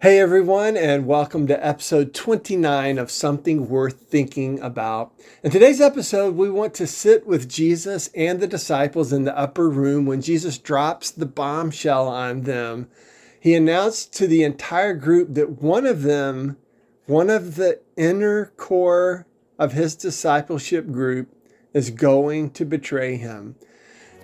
Hey everyone, and welcome to episode 29 of Something Worth Thinking About. In today's episode, we want to sit with Jesus and the disciples in the upper room when Jesus drops the bombshell on them. He announced to the entire group that one of the inner core of his discipleship group is going to betray him.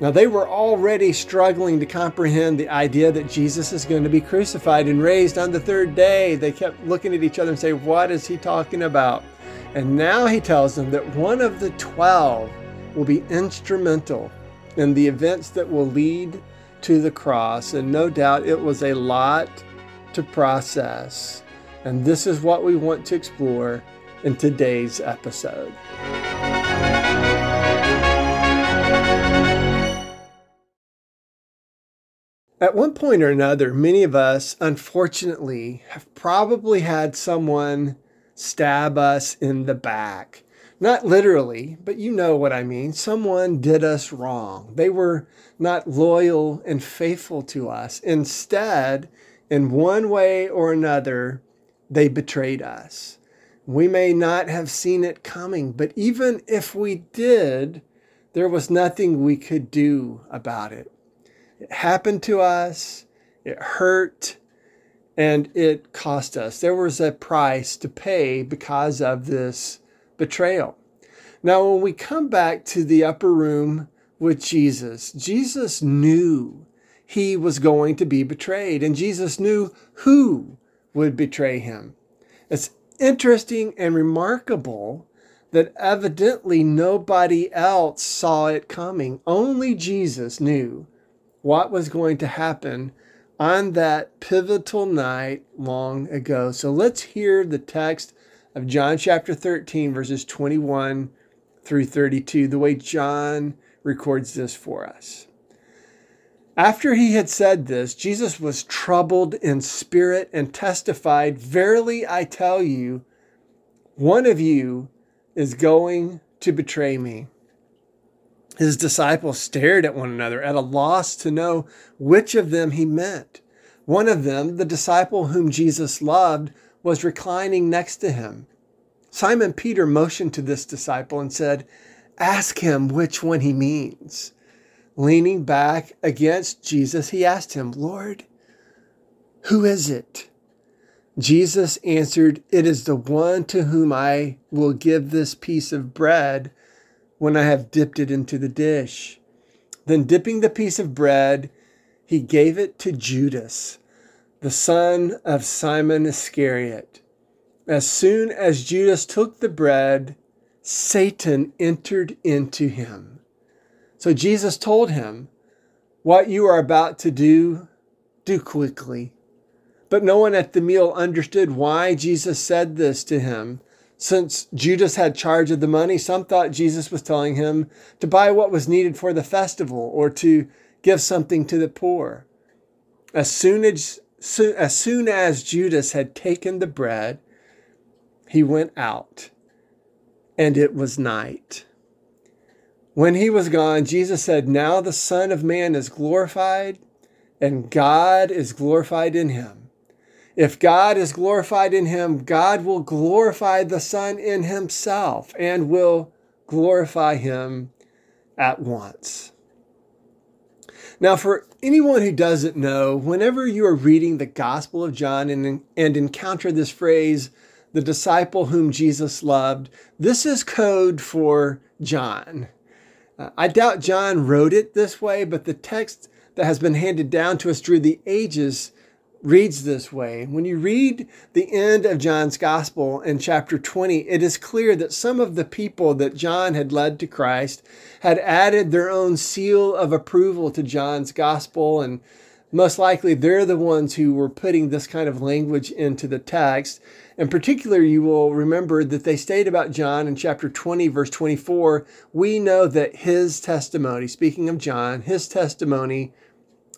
Now, they were already struggling to comprehend the idea that Jesus is going to be crucified and raised on the third day. They kept looking at each other and saying, what is he talking about? And now he tells them that one of the 12 will be instrumental in the events that will lead to the cross. And no doubt it was a lot to process. And this is what we want to explore in today's episode. At one point or another, many of us, unfortunately, have probably had someone stab us in the back. Not literally, but you know what I mean. Someone did us wrong. They were not loyal and faithful to us. Instead, in one way or another, they betrayed us. We may not have seen it coming, but even if we did, there was nothing we could do about it. It happened to us, it hurt, and it cost us. There was a price to pay because of this betrayal. Now, when we come back to the upper room with Jesus, Jesus knew he was going to be betrayed, and Jesus knew who would betray him. It's interesting and remarkable that evidently nobody else saw it coming. Only Jesus knew what was going to happen on that pivotal night long ago. So let's hear the text of John chapter 13, verses 21 through 32, the way John records this for us. After he had said this, Jesus was troubled in spirit and testified, "Verily I tell you, one of you is going to betray me." His disciples stared at one another, at a loss to know which of them he meant. One of them, the disciple whom Jesus loved, was reclining next to him. Simon Peter motioned to this disciple and said, "Ask him which one he means." Leaning back against Jesus, he asked him, "Lord, who is it?" Jesus answered, "It is the one to whom I will give this piece of bread when I have dipped it into the dish." Then dipping the piece of bread, he gave it to Judas, the son of Simon Iscariot. As soon as Judas took the bread, Satan entered into him. So Jesus told him, "What you are about to do, do quickly." But no one at the meal understood why Jesus said this to him. Since Judas had charge of the money, some thought Jesus was telling him to buy what was needed for the festival or to give something to the poor. As soon as Judas had taken the bread, he went out, and it was night. When he was gone, Jesus said, "Now the Son of Man is glorified, and God is glorified in him. If God is glorified in him, God will glorify the Son in himself and will glorify him at once." Now, for anyone who doesn't know, whenever you are reading the Gospel of John and encounter this phrase, "the disciple whom Jesus loved," this is code for John. I doubt John wrote it this way, but the text that has been handed down to us through the ages reads this way. When you read the end of John's gospel in chapter 20, it is clear that some of the people that John had led to Christ had added their own seal of approval to John's gospel, and most likely they're the ones who were putting this kind of language into the text. In particular, you will remember that they stated about John in chapter 20, verse 24, "We know that his testimony," speaking of John, "his testimony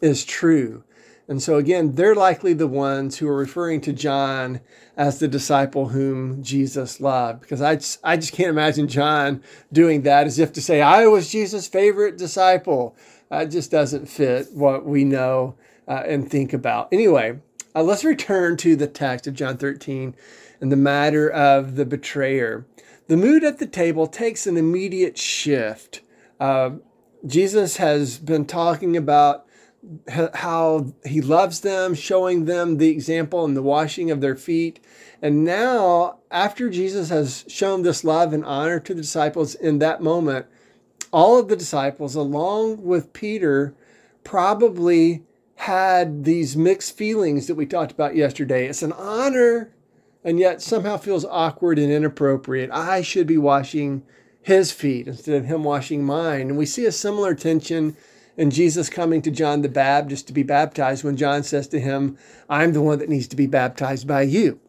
is true." And so again, they're likely the ones who are referring to John as the disciple whom Jesus loved, because I just can't imagine John doing that as if to say, "I was Jesus' favorite disciple." That just doesn't fit what we know and think about. Anyway, Let's return to the text of John 13 and the matter of the betrayer. The mood at the table takes an immediate shift. Jesus has been talking about how he loves them, showing them the example and the washing of their feet. And now, after Jesus has shown this love and honor to the disciples in that moment, all of the disciples, along with Peter, probably had these mixed feelings that we talked about yesterday. It's an honor, and yet somehow feels awkward and inappropriate. I should be washing his feet instead of him washing mine. And we see a similar tension in Jesus coming to John the Baptist to be baptized when John says to him, I'm the one that needs to be baptized by you.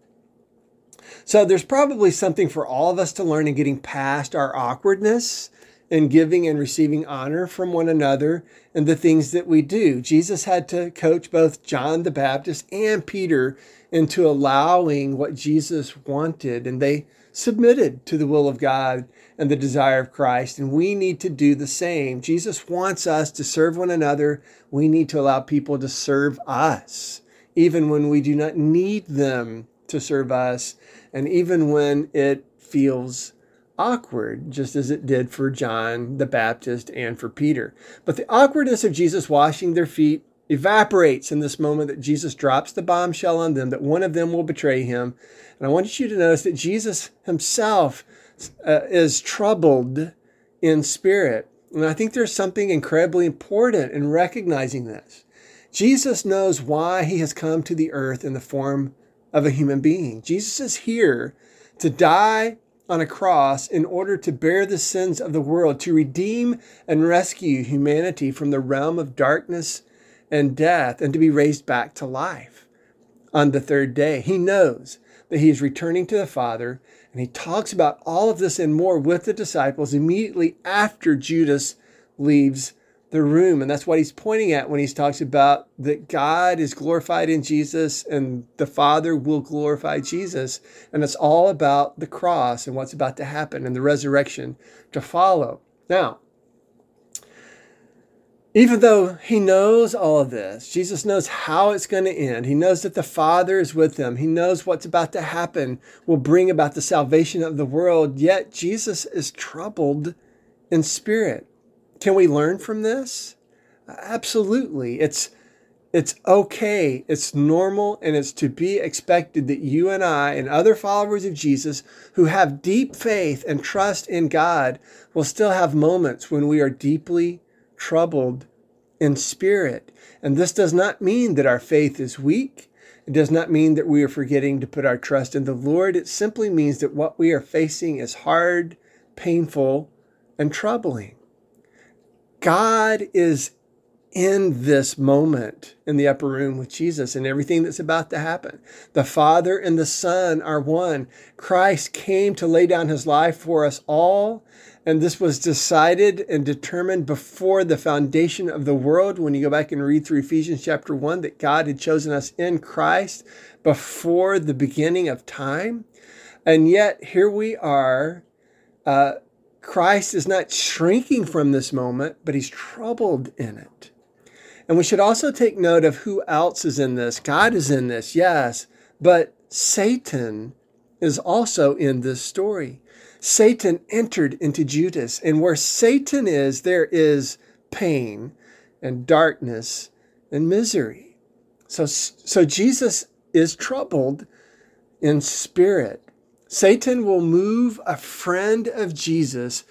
So there's probably something for all of us to learn in getting past our awkwardness and giving and receiving honor from one another and the things that we do. Jesus had to coach both John the Baptist and Peter into allowing what Jesus wanted, and they submitted to the will of God and the desire of Christ, and we need to do the same. Jesus wants us to serve one another. We need to allow people to serve us, even when we do not need them to serve us, and even when it feels awkward, just as it did for John the Baptist and for Peter. But the awkwardness of Jesus washing their feet evaporates in this moment that Jesus drops the bombshell on them, that one of them will betray him. And I want you to notice that Jesus himself is troubled in spirit. And I think there's something incredibly important in recognizing this. Jesus knows why he has come to the earth in the form of a human being. Jesus is here to die on a cross in order to bear the sins of the world, to redeem and rescue humanity from the realm of darkness and death, and to be raised back to life on the third day. He knows that he is returning to the Father, and he talks about all of this and more with the disciples immediately after Judas leaves the room. And that's what he's pointing at when he talks about that God is glorified in Jesus and the Father will glorify Jesus. And it's all about the cross and what's about to happen and the resurrection to follow. Now, even though he knows all of this, Jesus knows how it's going to end. He knows that the Father is with him. He knows what's about to happen will bring about the salvation of the world. Yet Jesus is troubled in spirit. Can we learn from this? Absolutely. It's okay. It's normal, and it's to be expected that you and I and other followers of Jesus who have deep faith and trust in God will still have moments when we are deeply troubled in spirit. And this does not mean that our faith is weak. It does not mean that we are forgetting to put our trust in the Lord. It simply means that what we are facing is hard, painful, and troubling. God is in this moment in the upper room with Jesus and everything that's about to happen. The Father and the Son are one. Christ came to lay down his life for us all, and this was decided and determined before the foundation of the world. When you go back and read through Ephesians chapter 1, that God had chosen us in Christ before the beginning of time. And yet here we are. Christ is not shrinking from this moment, but he's troubled in it. And we should also take note of who else is in this. God is in this, yes, but Satan is also in this story. Satan entered into Judas, and where Satan is, there is pain and darkness and misery. So Jesus is troubled in spirit. Satan will move a friend of Jesus,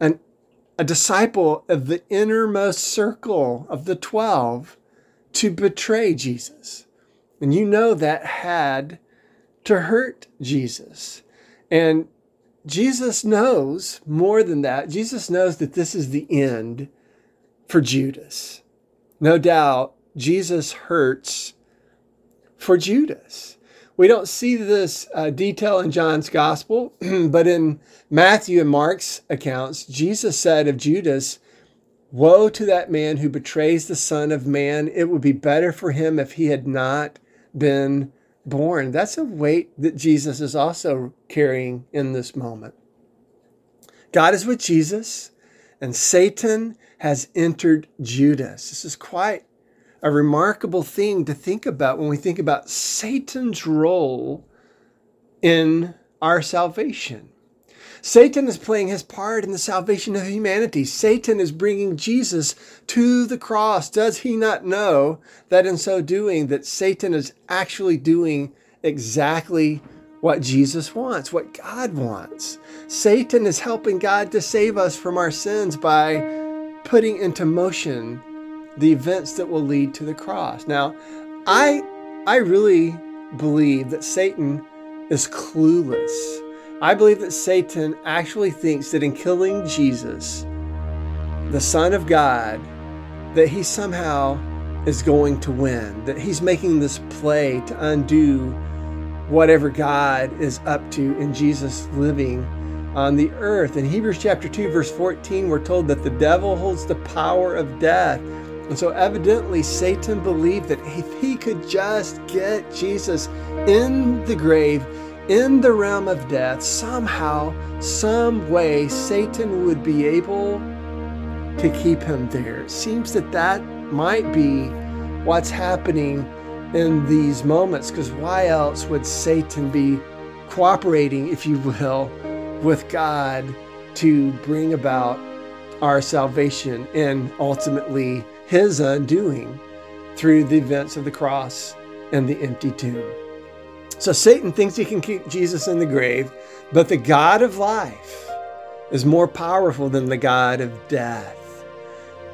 a disciple of the innermost circle of the 12, to betray Jesus. And you know that had to hurt Jesus. And Jesus knows more than that. Jesus knows that this is the end for Judas. No doubt, Jesus hurts for Judas. We don't see this detail in John's gospel, but in Matthew and Mark's accounts, Jesus said of Judas, "Woe to that man who betrays the Son of Man. It would be better for him if he had not been born." That's a weight that Jesus is also carrying in this moment. God is with Jesus, and Satan has entered Judas. This is quite a remarkable thing to think about when we think about Satan's role in our salvation. Satan is playing his part in the salvation of humanity. Satan is bringing Jesus to the cross. Does he not know that in so doing that Satan is actually doing exactly what Jesus wants, what God wants? Satan is helping God to save us from our sins by putting into motion the events that will lead to the cross. Now, I really believe that Satan is clueless. I believe that Satan actually thinks that in killing Jesus, the Son of God, that he somehow is going to win, that he's making this play to undo whatever God is up to in Jesus living on the earth. In Hebrews chapter 2, verse 14, we're told that the devil holds the power of death. And so evidently Satan believed that if he could just get Jesus in the grave, in the realm of death, somehow, some way, Satan would be able to keep him there. It seems that that might be what's happening in these moments, because why else would Satan be cooperating, if you will, with God to bring about our salvation and ultimately his undoing through the events of the cross and the empty tomb? So Satan thinks he can keep Jesus in the grave, but the God of life is more powerful than the God of death.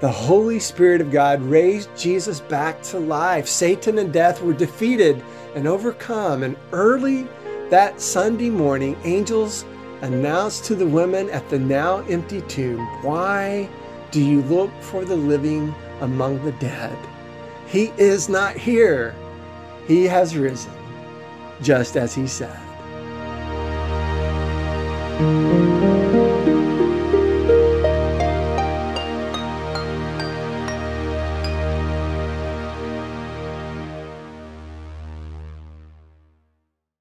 The Holy Spirit of God raised Jesus back to life. Satan and death were defeated and overcome. And early that Sunday morning, angels announced to the women at the now empty tomb, "Why do you look for the living among the dead? He is not here. He has risen, just as he said."